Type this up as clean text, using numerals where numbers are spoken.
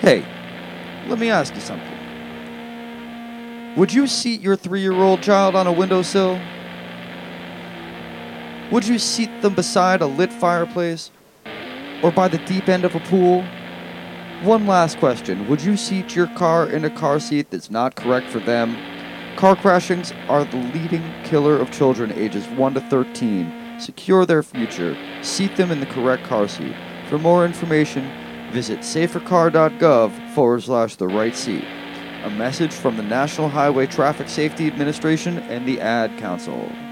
Hey, let me ask you something. Would you seat your 3-year-old child on a windowsill? Would you seat them beside a lit fireplace or by the deep end of a pool? One last question. Would you seat your car in a car seat that's not correct for them? Car crashings are the leading killer of children ages 1 to 13. Secure their future. Seat them in the correct car seat. For more information, visit safercar.gov/the right seat. A message from the National Highway Traffic Safety Administration and the Ad Council.